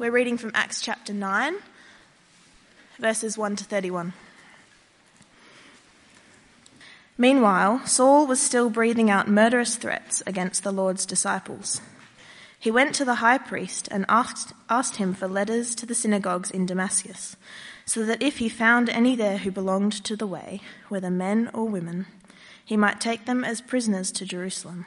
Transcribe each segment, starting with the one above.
We're reading from Acts chapter 9, verses 1 to 31. Meanwhile, Saul was still breathing out murderous threats against the Lord's disciples. He went to the high priest and asked him for letters to the synagogues in Damascus, so that if he found any there who belonged to the way, whether men or women, he might take them as prisoners to Jerusalem.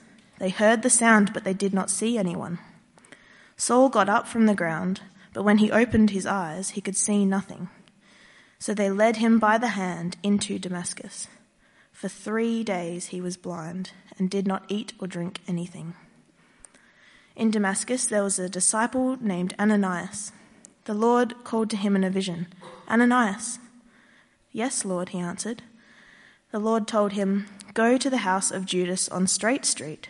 They heard the sound, but they did not see anyone. Saul got up from the ground, but when he opened his eyes, he could see nothing. So they led him by the hand into Damascus. For 3 days he was blind and did not eat or drink anything. In Damascus there was a disciple named Ananias. The Lord called to him in a vision, "Ananias." "Yes, Lord," he answered. The Lord told him, "Go to the house of Judas on Straight Street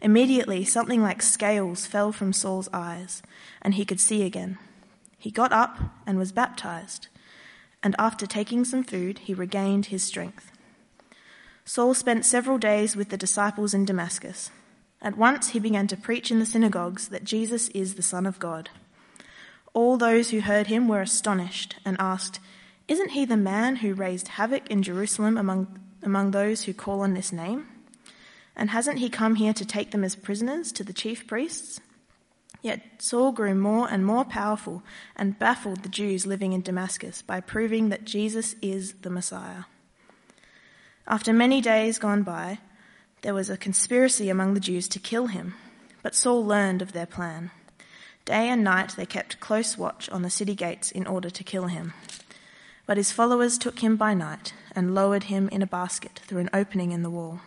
Immediately, something like scales fell from Saul's eyes, and he could see again. He got up and was baptized, and after taking some food, he regained his strength. Saul spent several days with the disciples in Damascus. At once he began to preach in the synagogues that Jesus is the Son of God. All those who heard him were astonished and asked, "Isn't he the man who raised havoc in Jerusalem among those who call on this name? And hasn't he come here to take them as prisoners to the chief priests?" Yet Saul grew more and more powerful and baffled the Jews living in Damascus by proving that Jesus is the Messiah. After many days gone by, there was a conspiracy among the Jews to kill him, but Saul learned of their plan. Day and night they kept close watch on the city gates in order to kill him. But his followers took him by night and lowered him in a basket through an opening in the wall.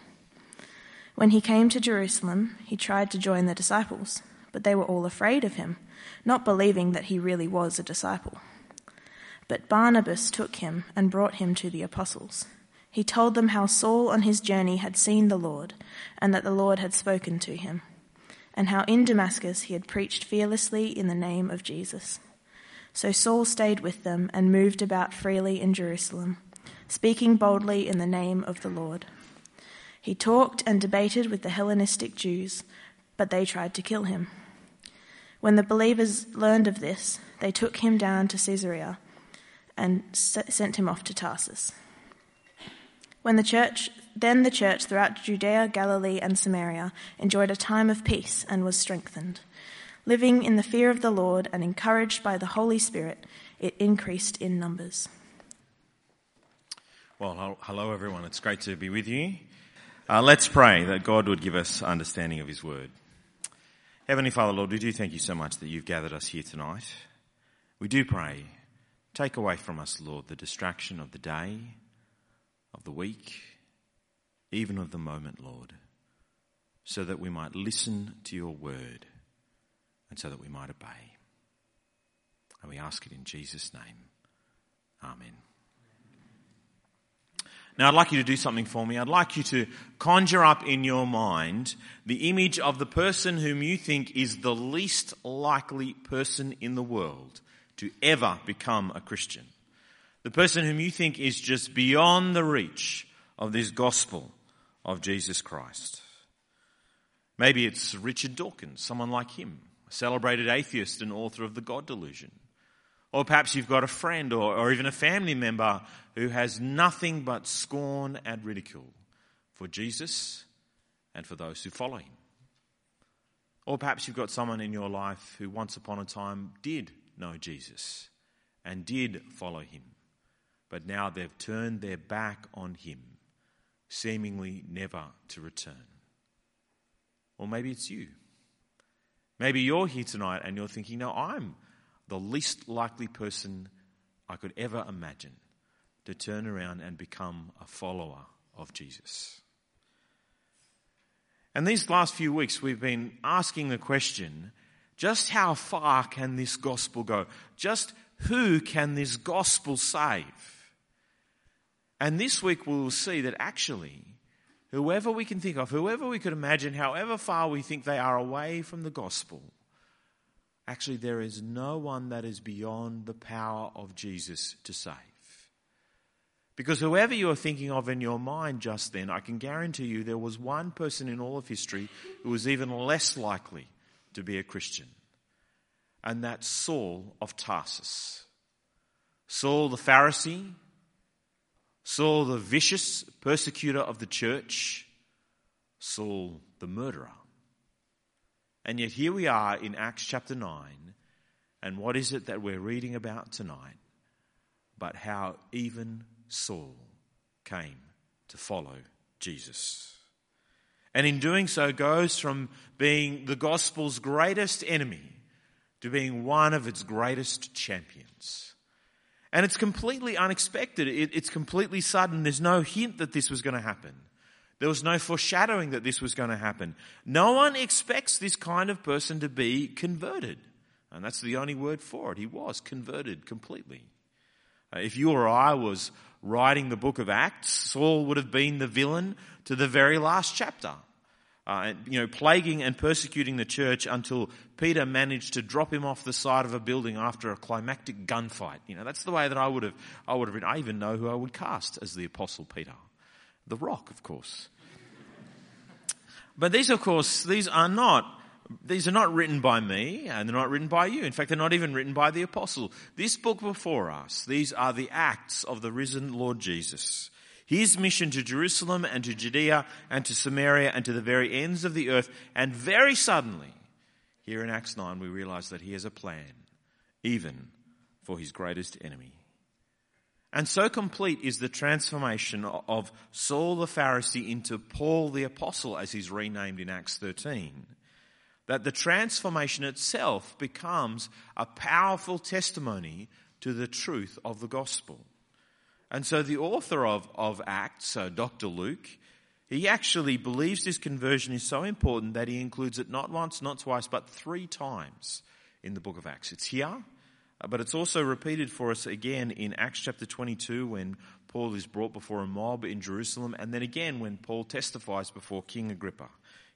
When he came to Jerusalem, he tried to join the disciples, but they were all afraid of him, not believing that he really was a disciple. But Barnabas took him and brought him to the apostles. He told them how Saul on his journey had seen the Lord, and that the Lord had spoken to him, and how in Damascus he had preached fearlessly in the name of Jesus. So Saul stayed with them and moved about freely in Jerusalem, speaking boldly in the name of the Lord. He talked and debated with the Hellenistic Jews, but they tried to kill him. When the believers learned of this, they took him down to Caesarea and sent him off to Tarsus. Then the church throughout Judea, Galilee, and Samaria enjoyed a time of peace and was strengthened. Living in the fear of the Lord and encouraged by the Holy Spirit, it increased in numbers. Well, hello everyone. It's great to be with you. Let's pray that God would give us understanding of his word. Heavenly Father, Lord, we do thank you so much that you've gathered us here tonight. We do pray, take away from us, Lord, the distraction of the day, of the week, even of the moment, Lord, so that we might listen to your word. And so that we might obey. And we ask it in Jesus' name. Amen. Now I'd like you to do something for me. I'd like you to conjure up in your mind the image of the person whom you think is the least likely person in the world to ever become a Christian. the person whom you think is just beyond the reach of this gospel of Jesus Christ. Maybe it's Richard Dawkins, someone like him, a celebrated atheist and author of The God Delusion. Or perhaps you've got a friend or even a family member who has nothing but scorn and ridicule for Jesus and for those who follow him. Or perhaps you've got someone in your life who once upon a time did know Jesus and did follow him, but now they've turned their back on him, seemingly never to return. Or maybe it's you. Maybe you're here tonight and you're thinking, no, I'm the least likely person I could ever imagine to turn around and become a follower of Jesus. And these last few weeks we've been asking the question, just how far can this gospel go? Just who can this gospel save? And this week we'll see that actually whoever we can think of, whoever we could imagine, however far we think they are away from the gospel, actually, there is no one that is beyond the power of Jesus to save. Because whoever you're thinking of in your mind just then, I can guarantee you there was one person in all of history who was even less likely to be a Christian. And that's Saul of Tarsus. Saul the Pharisee, Saul the vicious persecutor of the church, Saul the murderer. And yet here we are in Acts chapter 9, and what is it that we're reading about tonight? But how even Saul came to follow Jesus. And in doing so goes from being the gospel's greatest enemy to being one of its greatest champions. And it's completely unexpected. It's completely sudden. There's no hint that this was going to happen. There was no foreshadowing that this was going to happen. No one expects this kind of person to be converted. And that's the only word for it. He was converted completely. If you or I was writing the book of Acts, Saul would have been the villain to the very last chapter, plaguing and persecuting the church until Peter managed to drop him off the side of a building after a climactic gunfight. That's the way that I would have written. I even know who I would cast as the Apostle Peter. The Rock, of course. But these, of course, these are not written by me, and they're not written by you. In fact, they're not even written by the apostle. This book before us, these are the acts of the risen Lord Jesus. His mission to Jerusalem and to Judea and to Samaria and to the very ends of the earth. And very suddenly, here in Acts 9, we realize that he has a plan, even for his greatest enemy. And so complete is the transformation of Saul the Pharisee into Paul the Apostle, as he's renamed in Acts 13, that the transformation itself becomes a powerful testimony to the truth of the gospel. And so the author of Acts, Dr. Luke, he actually believes this conversion is so important that he includes it not once, not twice, but 3 times in the book of Acts. It's here. But it's also repeated for us again in Acts chapter 22 when Paul is brought before a mob in Jerusalem, and then again when Paul testifies before King Agrippa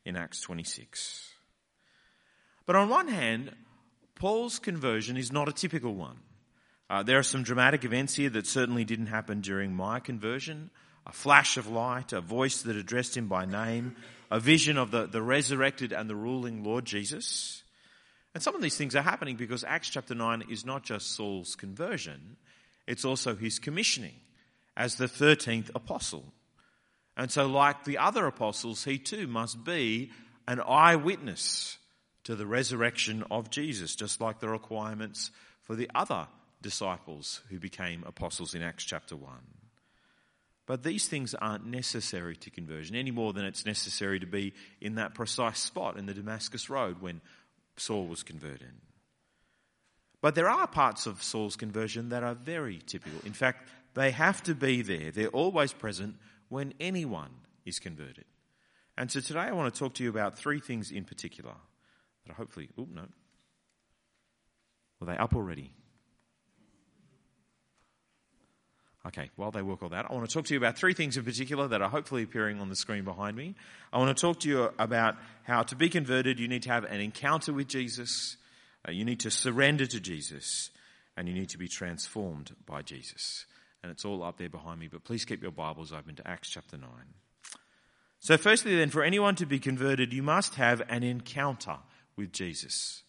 in Acts 26. But on one hand, Paul's conversion is not a typical one. There are some dramatic events here that certainly didn't happen during my conversion. A flash of light, a voice that addressed him by name, a vision of the resurrected and the ruling Lord Jesus. And some of these things are happening because Acts chapter 9 is not just Saul's conversion, it's also his commissioning as the 13th apostle. And so like the other apostles, he too must be an eyewitness to the resurrection of Jesus, just like the requirements for the other disciples who became apostles in Acts chapter 1. But these things aren't necessary to conversion any more than it's necessary to be in that precise spot in the Damascus road when Saul was converted. But there are parts of Saul's conversion that are very typical. In fact, they have to be there. They're always present when anyone is converted. And so today I want to talk to you about 3 things in particular that hopefully... Oh, no. Were they up already? Okay, while they work all that, I want to talk to you about 3 things in particular that are hopefully appearing on the screen behind me. I want to talk to you about how to be converted, you need to have an encounter with Jesus, you need to surrender to Jesus, and you need to be transformed by Jesus. and it's all up there behind me, but please keep your Bibles open to Acts chapter 9. So firstly then, for anyone to be converted, you must have an encounter with Jesus.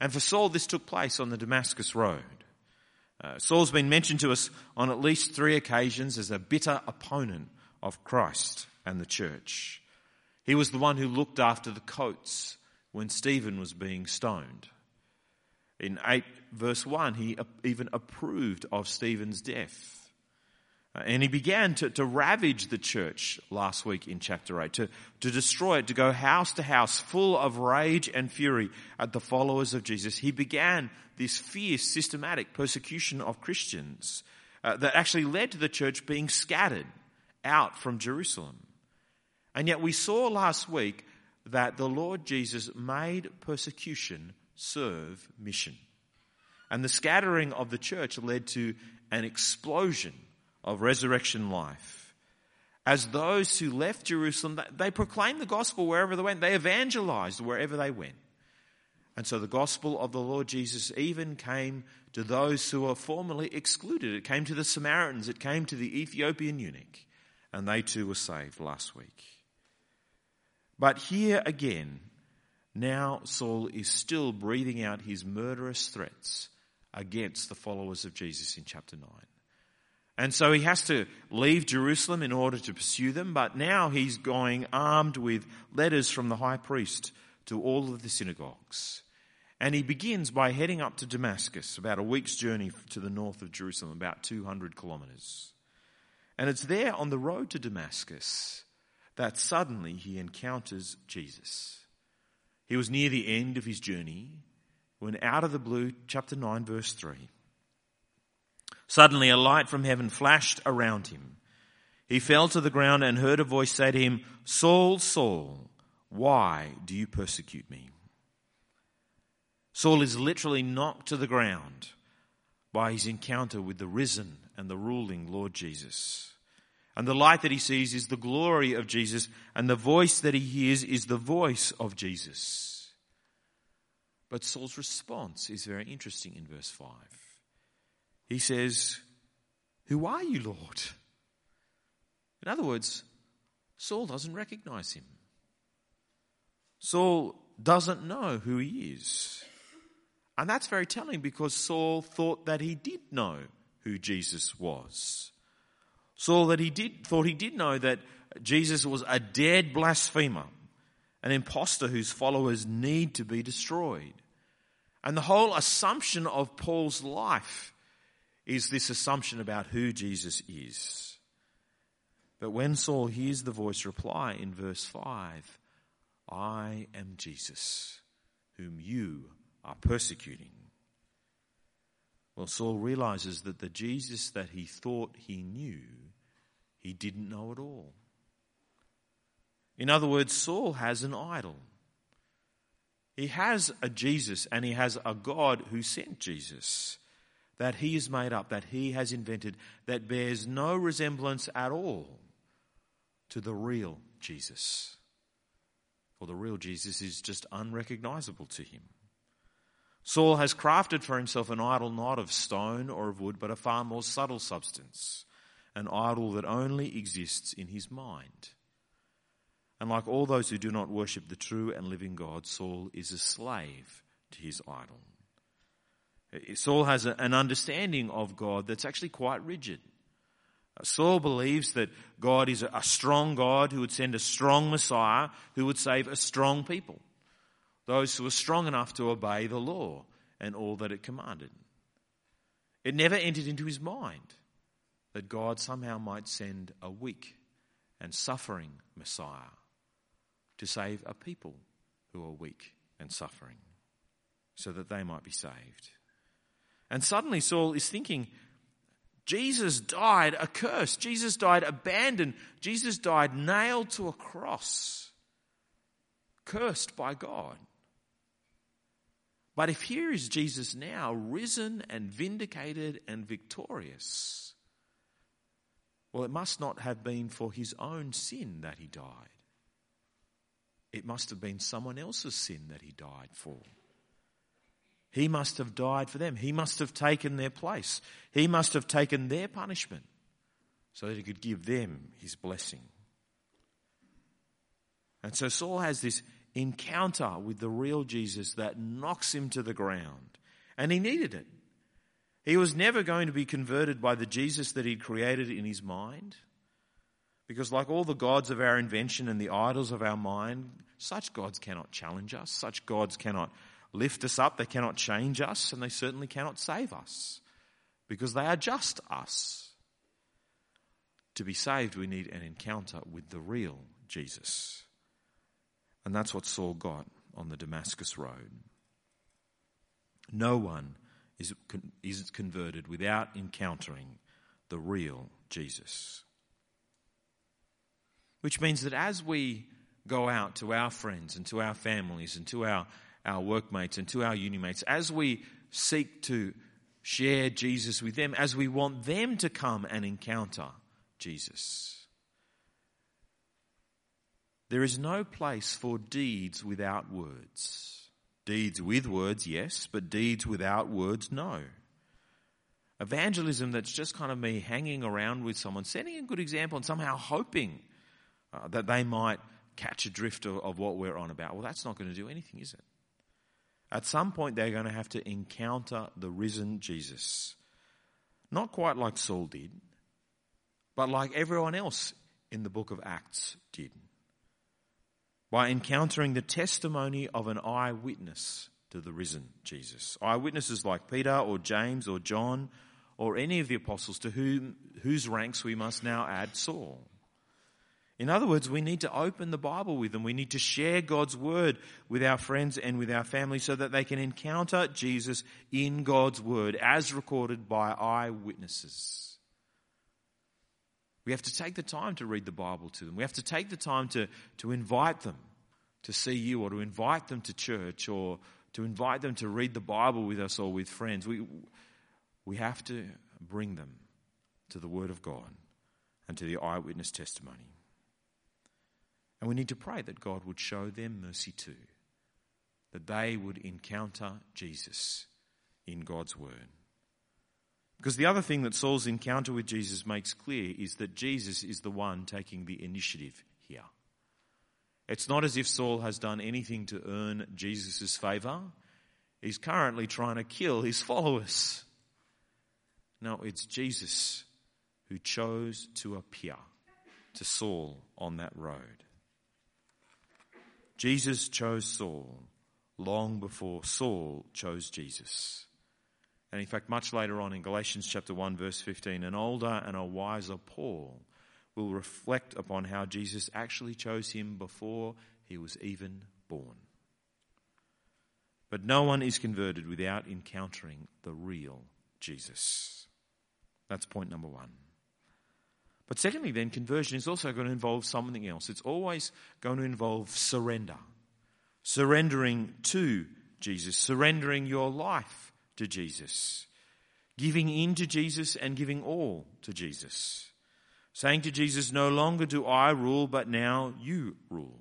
And for Saul, this took place on the Damascus Road. Saul's been mentioned to us on at least 3 occasions as a bitter opponent of Christ and the church. He was the one who looked after the coats when Stephen was being stoned. In 8 verse 1, he even approved of Stephen's death. And he began to ravage the church last week in chapter 8, to destroy it, to go house to house, full of rage and fury at the followers of Jesus. He began this fierce, systematic persecution of Christians that actually led to the church being scattered out from Jerusalem. And yet we saw last week that the Lord Jesus made persecution serve mission. And the scattering of the church led to an explosion of resurrection life. As those who left Jerusalem, they proclaimed the gospel wherever they went. They evangelized wherever they went. And so the gospel of the Lord Jesus even came to those who were formerly excluded. It came to the Samaritans. It came to the Ethiopian eunuch. And they too were saved last week. But here again, now Saul is still breathing out his murderous threats against the followers of Jesus in chapter 9. And so he has to leave Jerusalem in order to pursue them, but now he's going armed with letters from the high priest to all of the synagogues. And he begins by heading up to Damascus, about a week's journey to the north of Jerusalem, about 200 kilometers. And it's there on the road to Damascus that suddenly he encounters Jesus. He was near the end of his journey when out of the blue, chapter 9, verse 3, suddenly a light from heaven flashed around him. He fell to the ground and heard a voice say to him, "Saul, Saul, why do you persecute me?" Saul is literally knocked to the ground by his encounter with the risen and the ruling Lord Jesus. And the light that he sees is the glory of Jesus, and the voice that he hears is the voice of Jesus. But Saul's response is very interesting in verse 5. He says, "Who are you, Lord?" In other words, Saul doesn't recognize him. Saul doesn't know who he is. And that's very telling because Saul thought that he did know who Jesus was. Saul thought he did know that Jesus was a dead blasphemer, an imposter whose followers need to be destroyed. And the whole assumption of Paul's life is this assumption about who Jesus is. But when Saul hears the voice reply in verse 5, "I am Jesus, whom you are persecuting," well, Saul realizes that the Jesus that he thought he knew, he didn't know at all. In other words, Saul has an idol. He has a Jesus and he has a God who sent Jesus, that he has made up, that he has invented, that bears no resemblance at all to the real Jesus. For the real Jesus is just unrecognizable to him. Saul has crafted for himself an idol not of stone or of wood, but a far more subtle substance, an idol that only exists in his mind. And like all those who do not worship the true and living God, Saul is a slave to his idol. Saul has an understanding of God that's actually quite rigid. Saul believes that God is a strong God who would send a strong Messiah who would save a strong people, those who are strong enough to obey the law and all that it commanded. It never entered into his mind that God somehow might send a weak and suffering Messiah to save a people who are weak and suffering so that they might be saved. And suddenly Saul is thinking, Jesus died accursed. Jesus died abandoned. Jesus died nailed to a cross, cursed by God. But if here is Jesus now, risen and vindicated and victorious, well, it must not have been for his own sin that he died. It must have been someone else's sin that he died for. He must have died for them. He must have taken their place. He must have taken their punishment. so that he could give them his blessing. And so Saul has this encounter with the real Jesus that knocks him to the ground. And he needed it. He was never going to be converted by the Jesus that he'd created in his mind. Because like all the gods of our invention and the idols of our mind, such gods cannot challenge us. Such gods cannot lift us up. They cannot change us. And they certainly cannot save us. Because they are just us. To be saved, we need an encounter with the real Jesus. And that's what Saul got on the Damascus Road. No one is converted without encountering the real Jesus. Which means that as we go out to our friends and to our families and to our workmates and to our uni mates, as we seek to share Jesus with them, as we want them to come and encounter Jesus, there is no place for deeds without words. Deeds with words, yes, but deeds without words, no. Evangelism that's just kind of me hanging around with someone, setting a good example and somehow hoping that they might catch a drift of what we're on about. Well, that's not going to do anything, is it? At some point, they're going to have to encounter the risen Jesus. Not quite like Saul did, but like everyone else in the book of Acts did. By encountering the testimony of an eyewitness to the risen Jesus. Eyewitnesses like Peter or James or John or any of the apostles to whose ranks we must now add Saul. In other words, we need to open the Bible with them. We need to share God's word with our friends and with our family so that they can encounter Jesus in God's word as recorded by eyewitnesses. We have to take the time to read the Bible to them. We have to take the time to invite them to see you or to invite them to church or to invite them to read the Bible with us or with friends. We have to bring them to the Word of God and to the eyewitness testimony. And we need to pray that God would show them mercy too, that they would encounter Jesus in God's Word. Because the other thing that Saul's encounter with Jesus makes clear is that Jesus is the one taking the initiative here. It's not as if Saul has done anything to earn Jesus' favour. He's currently trying to kill his followers. No, it's Jesus who chose to appear to Saul on that road. Jesus chose Saul long before Saul chose Jesus. And in fact, much later on in Galatians chapter 1, verse 15, an older and a wiser Paul will reflect upon how Jesus actually chose him before he was even born. But no one is converted without encountering the real Jesus. That's point number one. But secondly then, conversion is also going to involve something else. It's always going to involve surrender. Surrendering to Jesus. Surrendering your life to Jesus, giving in to Jesus and giving all to Jesus, saying to Jesus, no longer do I rule, but now you rule.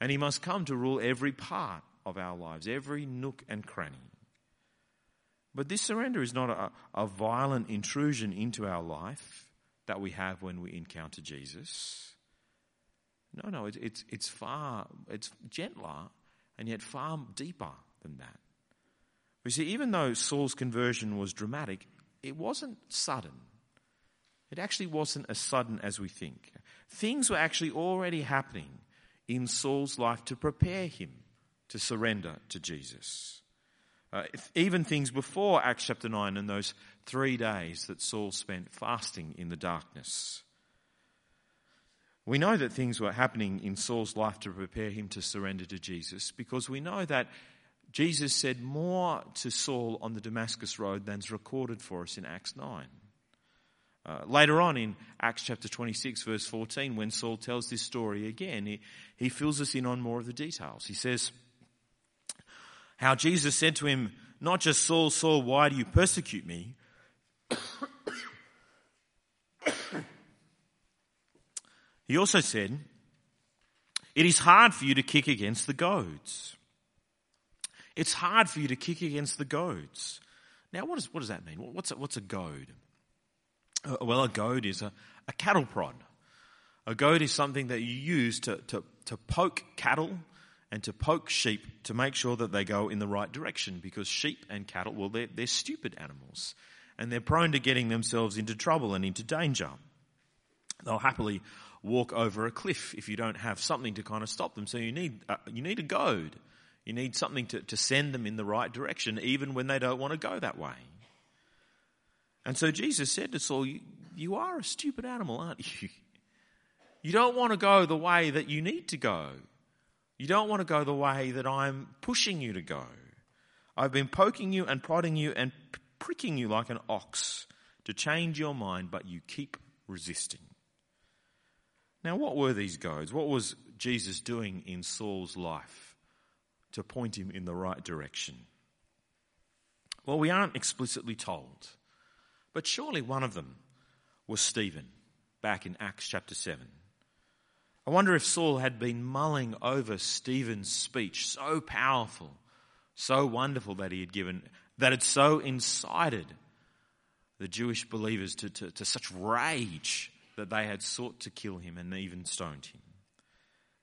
And he must come to rule every part of our lives, every nook and cranny. But this surrender is not a violent intrusion into our life that we have when we encounter Jesus. No, it's gentler and yet far deeper than that. You see, even though Saul's conversion was dramatic, it wasn't sudden. It actually wasn't as sudden as we think. Things were actually already happening in Saul's life to prepare him to surrender to Jesus. Even things before Acts chapter 9 and those 3 days that Saul spent fasting in the darkness. We know that things were happening in Saul's life to prepare him to surrender to Jesus because we know that Jesus said more to Saul on the Damascus Road than's recorded for us in Acts 9. Later on in Acts chapter 26 verse 14, when Saul tells this story again, he fills us in on more of the details. He says how Jesus said to him, not just Saul, Saul, why do you persecute me? He also said, it is hard for you to kick against the goads. It's hard for you to kick against the goads. Now, what does that mean? What's a goad? Well, a goad is a cattle prod. A goad is something that you use to poke cattle and to poke sheep to make sure that they go in the right direction, because sheep and cattle, well, they're stupid animals and they're prone to getting themselves into trouble and into danger. They'll happily walk over a cliff if you don't have something to kind of stop them. So you need a goad. You need something to send them in the right direction, even when they don't want to go that way. And so Jesus said to Saul, you are a stupid animal, aren't you? You don't want to go the way that you need to go. You don't want to go the way that I'm pushing you to go. I've been poking you and prodding you and pricking you like an ox to change your mind, but you keep resisting. Now, what were these goads? What was Jesus doing in Saul's life to point him in the right direction? Well, we aren't explicitly told, but surely one of them was Stephen, back in Acts chapter 7. I wonder if Saul had been mulling over Stephen's speech, so powerful, so wonderful that he had given, that had so incited the Jewish believers to such rage that they had sought to kill him and even stoned him.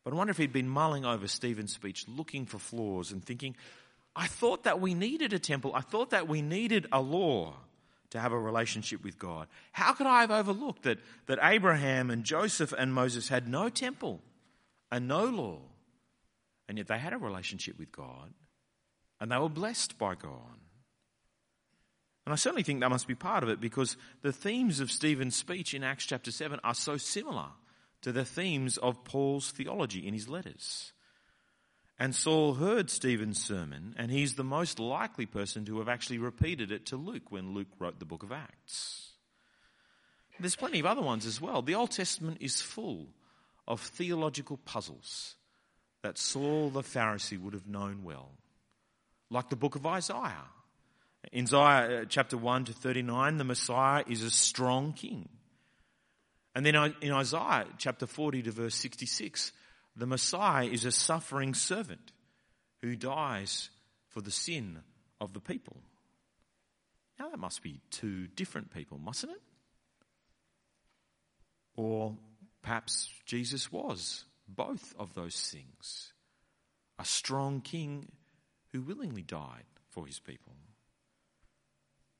But I wonder if he'd been mulling over Stephen's speech, looking for flaws and thinking, I thought that we needed a temple. I thought that we needed a law to have a relationship with God. How could I have overlooked that Abraham and Joseph and Moses had no temple and no law, and yet they had a relationship with God and they were blessed by God? And I certainly think that must be part of it, because the themes of Stephen's speech in Acts chapter 7 are so similar to the themes of Paul's theology in his letters. And Saul heard Stephen's sermon, and he's the most likely person to have actually repeated it to Luke when Luke wrote the book of Acts. There's plenty of other ones as well. The Old Testament is full of theological puzzles that Saul the Pharisee would have known well, like the book of Isaiah. In Isaiah chapter 1 to 39, the Messiah is a strong king. And then in Isaiah chapter 40 to verse 66, the Messiah is a suffering servant who dies for the sin of the people. Now that must be two different people, mustn't it? Or perhaps Jesus was both of those things. A strong king who willingly died for his people.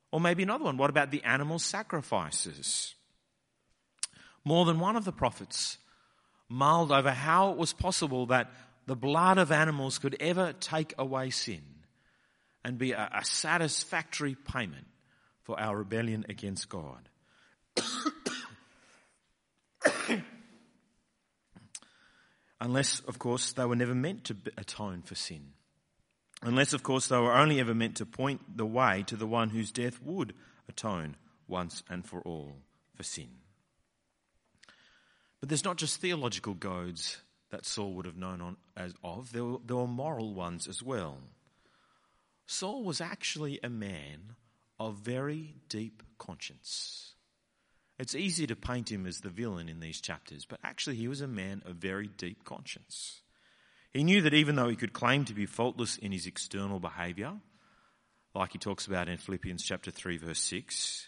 Or maybe another one, what about the animal sacrifices? More than one of the prophets mulled over how it was possible that the blood of animals could ever take away sin and be a satisfactory payment for our rebellion against God. Unless, of course, they were never meant to atone for sin. Unless, of course, they were only ever meant to point the way to the one whose death would atone once and for all for sin. But there's not just theological goads that Saul would have known of. There were moral ones as well. Saul was actually a man of very deep conscience. It's easy to paint him as the villain in these chapters, but actually he was a man of very deep conscience. He knew that even though he could claim to be faultless in his external behaviour, like he talks about in Philippians chapter 3 verse 6,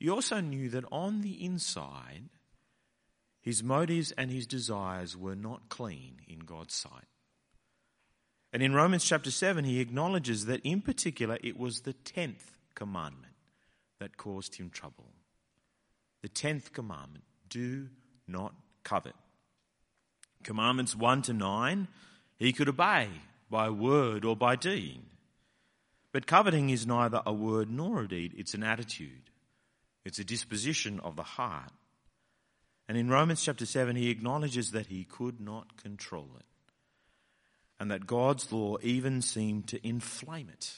he also knew that on the inside, his motives and his desires were not clean in God's sight. And in Romans chapter 7, he acknowledges that in particular it was the 10th commandment that caused him trouble. The 10th commandment, do not covet. Commandments 1 to 9, he could obey by word or by deed. But coveting is neither a word nor a deed. It's an attitude. It's a disposition of the heart. And in Romans chapter 7, he acknowledges that he could not control it, and that God's law even seemed to inflame it.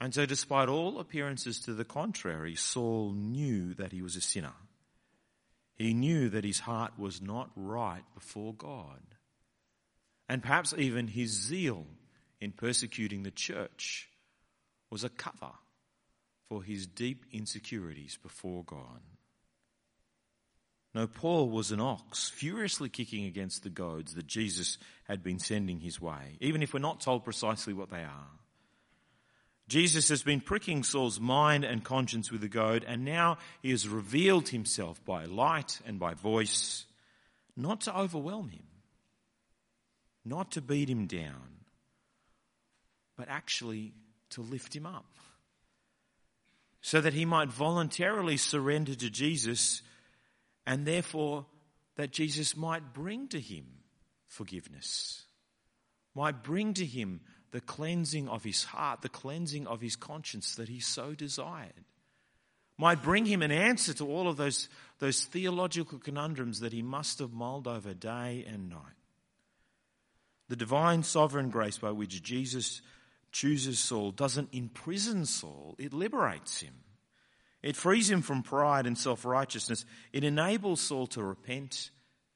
And so despite all appearances to the contrary, Saul knew that he was a sinner. He knew that his heart was not right before God. And perhaps even his zeal in persecuting the church was a cover for his deep insecurities before God. No, Paul was an ox, furiously kicking against the goads that Jesus had been sending his way, even if we're not told precisely what they are. Jesus has been pricking Saul's mind and conscience with a goad, and now he has revealed himself by light and by voice, not to overwhelm him, not to beat him down, but actually to lift him up, so that he might voluntarily surrender to Jesus, and therefore that Jesus might bring to him forgiveness, might bring to him the cleansing of his heart, the cleansing of his conscience that he so desired, might bring him an answer to all of those theological conundrums that he must have mulled over day and night. The divine sovereign grace by which Jesus chooses Saul doesn't imprison Saul, it liberates him. It frees him from pride and self-righteousness. It enables Saul to repent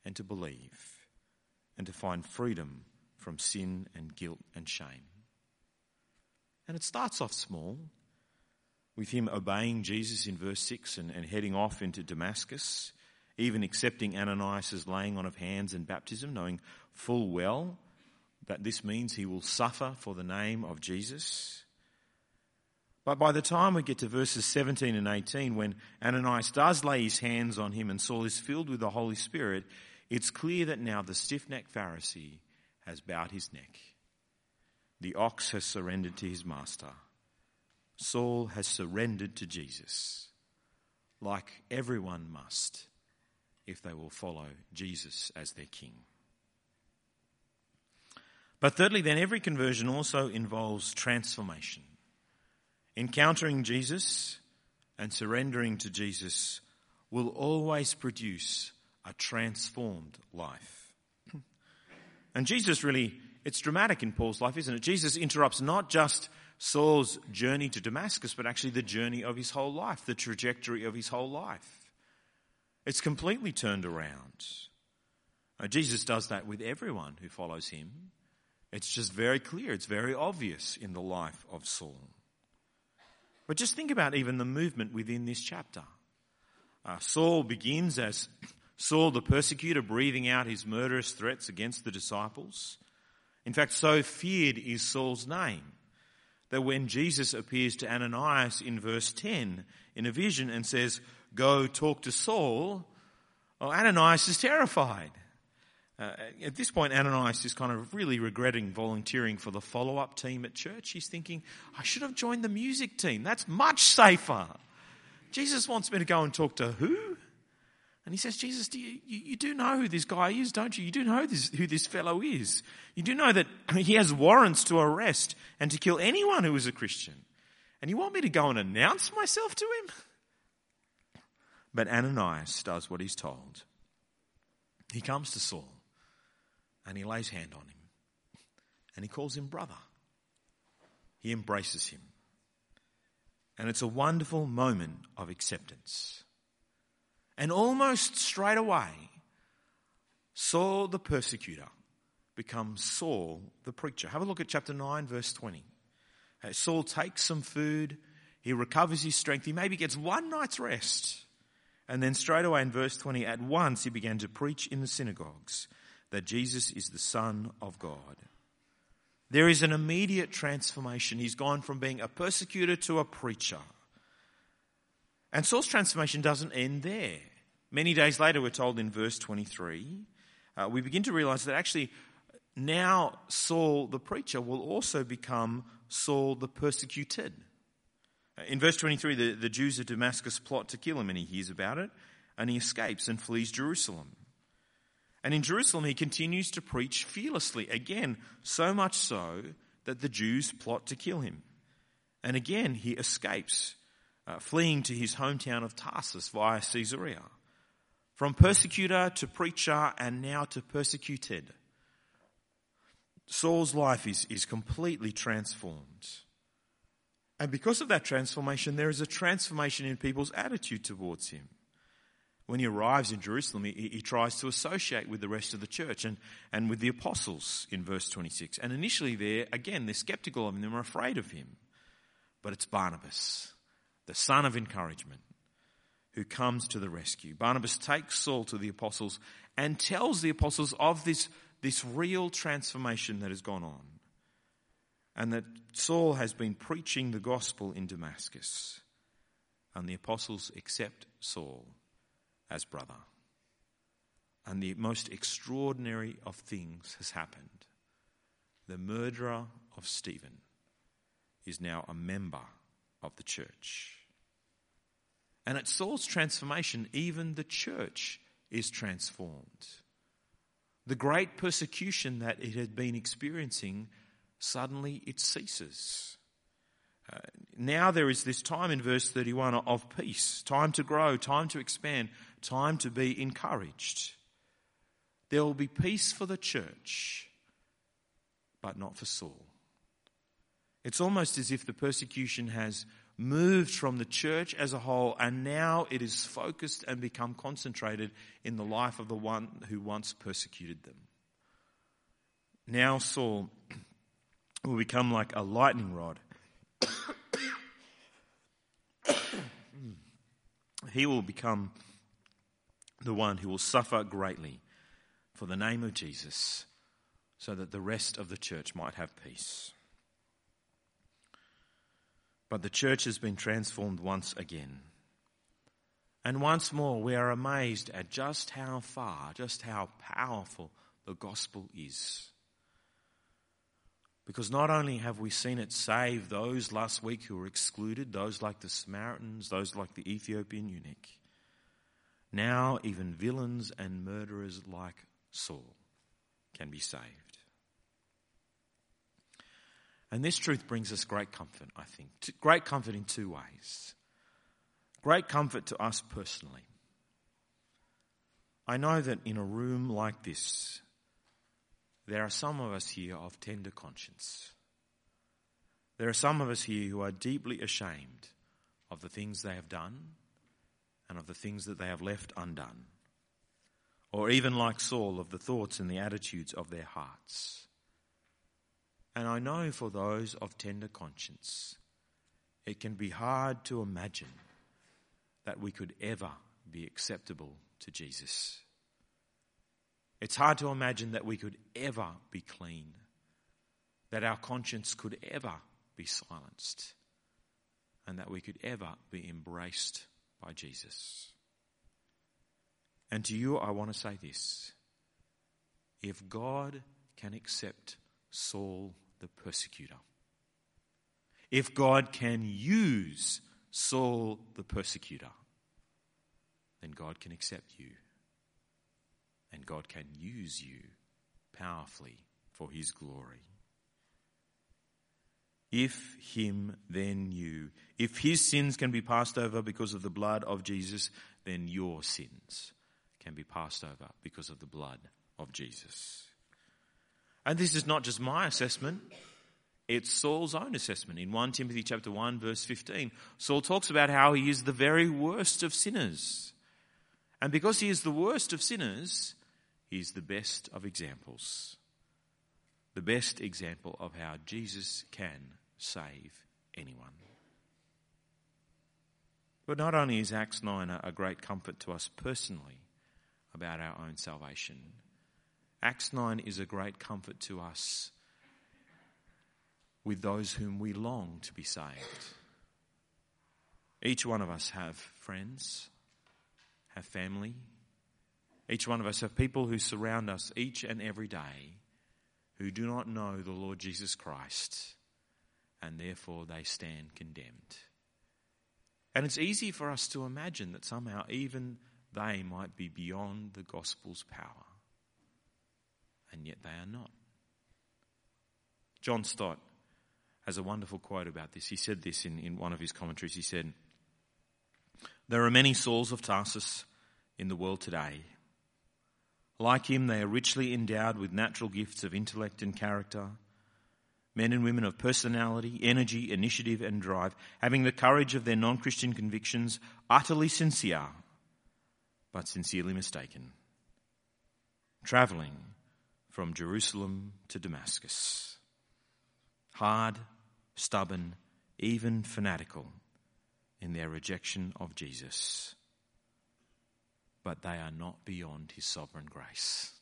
and to believe and to find freedom from sin and guilt and shame. And it starts off small, with him obeying Jesus in verse 6 and heading off into Damascus, even accepting Ananias' laying on of hands and baptism, knowing full well that this means he will suffer for the name of Jesus. But by the time we get to verses 17 and 18, when Ananias does lay his hands on him and Saul is filled with the Holy Spirit, it's clear that now the stiff-necked Pharisee has bowed his neck. The ox has surrendered to his master. Saul has surrendered to Jesus, like everyone must if they will follow Jesus as their king. But thirdly, then, every conversion also involves transformation. Encountering Jesus and surrendering to Jesus will always produce a transformed life. And Jesus really, it's dramatic in Paul's life, isn't it? Jesus interrupts not just Saul's journey to Damascus, but actually the journey of his whole life, the trajectory of his whole life. It's completely turned around. Now, Jesus does that with everyone who follows him. It's just very clear, it's very obvious in the life of Saul. But just think about even the movement within this chapter. Saul begins as Saul the persecutor, breathing out his murderous threats against the disciples. In fact, so feared is Saul's name that when Jesus appears to Ananias in verse 10 in a vision and says, "Go talk to Saul," Ananias is terrified. At this point, Ananias is kind of really regretting volunteering for the follow-up team at church. He's thinking, I should have joined the music team. That's much safer. Jesus wants me to go and talk to who? And he says, Jesus, you do know who this guy is, don't you? You do know who this fellow is. You do know that he has warrants to arrest and to kill anyone who is a Christian. And you want me to go and announce myself to him? But Ananias does what he's told. He comes to Saul and he lays hand on him and he calls him brother. He embraces him. And it's a wonderful moment of acceptance. And almost straight away, Saul the persecutor becomes Saul the preacher. Have a look at chapter 9, verse 20. Saul takes some food. He recovers his strength. He maybe gets one night's rest. And then straight away in verse 20, at once he began to preach in the synagogues that Jesus is the Son of God. There is an immediate transformation. He's gone from being a persecutor to a preacher. And Saul's transformation doesn't end there. Many days later, we're told in verse 23, we begin to realize that actually now Saul the preacher will also become Saul the persecuted. In verse 23, the Jews of Damascus plot to kill him, and he hears about it, and he escapes and flees Jerusalem. And in Jerusalem, he continues to preach fearlessly, again, so much so that the Jews plot to kill him. And again, he escapes, fleeing to his hometown of Tarsus via Caesarea. From persecutor to preacher and now to persecuted. Saul's life is completely transformed. And because of that transformation, there is a transformation in people's attitude towards him. When he arrives in Jerusalem, he tries to associate with the rest of the church and with the apostles in verse 26. And initially there, again, they're skeptical of him, they're afraid of him. But it's Barnabas, the son of encouragement, who comes to the rescue. Barnabas takes Saul to the apostles and tells the apostles of this real transformation that has gone on. and that Saul has been preaching the gospel in Damascus, and the apostles accept Saul as brother. And the most extraordinary of things has happened. The murderer of Stephen is now a member of the church. And at Saul's transformation, even the church is transformed. The great persecution that it had been experiencing, suddenly it ceases. Now there is this time in verse 31 of peace, time to grow, time to expand, time to be encouraged. There will be peace for the church, but not for Saul. It's almost as if the persecution has moved from the church as a whole, and now it is focused and become concentrated in the life of the one who once persecuted them. Now Saul will become like a lightning rod. He will become the one who will suffer greatly for the name of Jesus, so that the rest of the church might have peace. But the church has been transformed once again. And once more we are amazed at just how far, just how powerful the gospel is. Because not only have we seen it save those last week who were excluded, those like the Samaritans, those like the Ethiopian eunuch, now even villains and murderers like Saul can be saved. And this truth brings us great comfort, I think. Great comfort in two ways. Great comfort to us personally. I know that in a room like this, there are some of us here of tender conscience. There are some of us here who are deeply ashamed of the things they have done and of the things that they have left undone, or even like Saul, of the thoughts and the attitudes of their hearts. And I know for those of tender conscience, it can be hard to imagine that we could ever be acceptable to Jesus. It's hard to imagine that we could ever be clean, that our conscience could ever be silenced, and that we could ever be embraced by Jesus. And to you, I want to say this. If God can accept Saul the persecutor, if God can use Saul the persecutor, then God can accept you, and God can use you powerfully for his glory. If him, then you. If his sins can be passed over because of the blood of Jesus, then your sins can be passed over because of the blood of Jesus. And this is not just my assessment, it's Saul's own assessment. In 1 Timothy chapter 1 verse 15, Saul talks about how he is the very worst of sinners. And because he is the worst of sinners, he is the best of examples. The best example of how Jesus can save anyone. But not only is Acts 9 a great comfort to us personally about our own salvation, Acts 9 is a great comfort to us with those whom we long to be saved. Each one of us have friends, have family. Each one of us have people who surround us each and every day who do not know the Lord Jesus Christ, and therefore they stand condemned. And it's easy for us to imagine that somehow even they might be beyond the gospel's power. And yet they are not. John Stott has a wonderful quote about this. He said this in one of his commentaries. He said, "There are many Sauls of Tarsus in the world today. Like him, they are richly endowed with natural gifts of intellect and character. Men and women of personality, energy, initiative and drive, having the courage of their non-Christian convictions, utterly sincere, but sincerely mistaken. Travelling from Jerusalem to Damascus. Hard, stubborn, even fanatical in their rejection of Jesus. But they are not beyond his sovereign grace."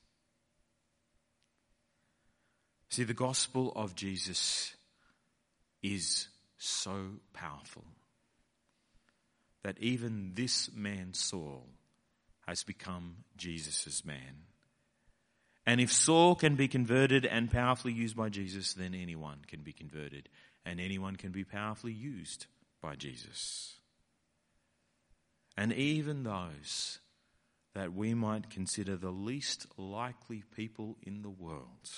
See, the gospel of Jesus is so powerful that even this man Saul has become Jesus' man. And if Saul can be converted and powerfully used by Jesus, then anyone can be converted and anyone can be powerfully used by Jesus. And even those that we might consider the least likely people in the world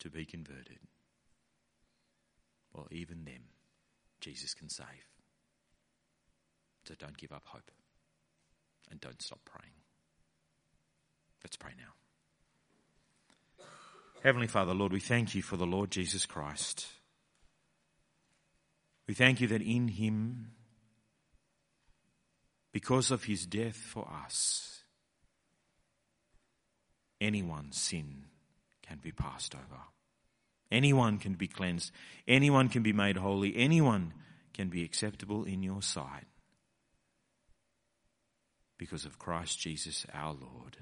to be converted, well, even them, Jesus can save. So don't give up hope and don't stop praying. Let's pray now. Heavenly Father, Lord, we thank you for the Lord Jesus Christ. We thank you that in him, because of his death for us, anyone's sin can be passed over. Anyone can be cleansed. Anyone can be made holy. Anyone can be acceptable in your sight because of Christ Jesus our Lord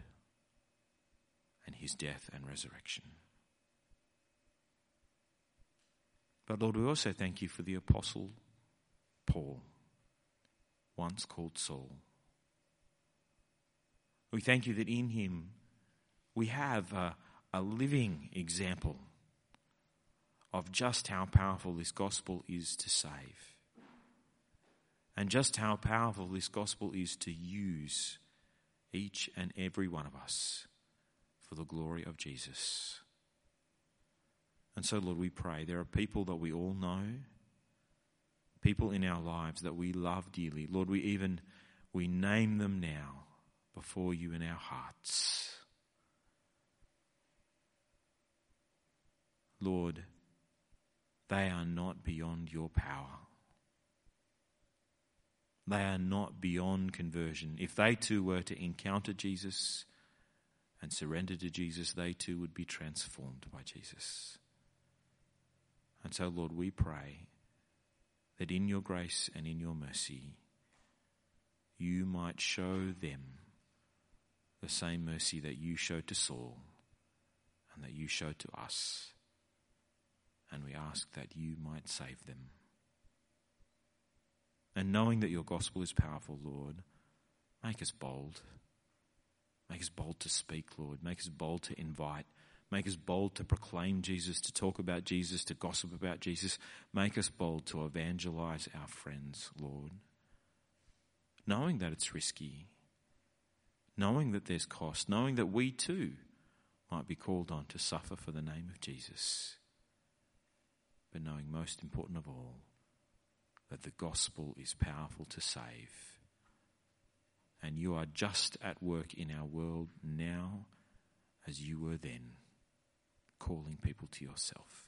and his death and resurrection. But Lord, we also thank you for the Apostle Paul, once called Saul. We thank you that in him we have a living example of just how powerful this gospel is to save, and just how powerful this gospel is to use each and every one of us for the glory of Jesus. And so, Lord, we pray, there are people that we all know, people in our lives that we love dearly. Lord, we name them now before you in our hearts. Lord, they are not beyond your power. They are not beyond conversion. If they too were to encounter Jesus and surrender to Jesus, they too would be transformed by Jesus. And so, Lord, we pray that in your grace and in your mercy, you might show them the same mercy that you showed to Saul and that you showed to us. And we ask that you might save them. And knowing that your gospel is powerful, Lord, make us bold. Make us bold to speak, Lord. Make us bold to invite. Make us bold to proclaim Jesus, to talk about Jesus, to gossip about Jesus. Make us bold to evangelize our friends, Lord. Knowing that it's risky. Knowing that there's cost. Knowing that we too might be called on to suffer for the name of Jesus. But knowing, most important of all, that the gospel is powerful to save. And you are just at work in our world now as you were then, calling people to yourself.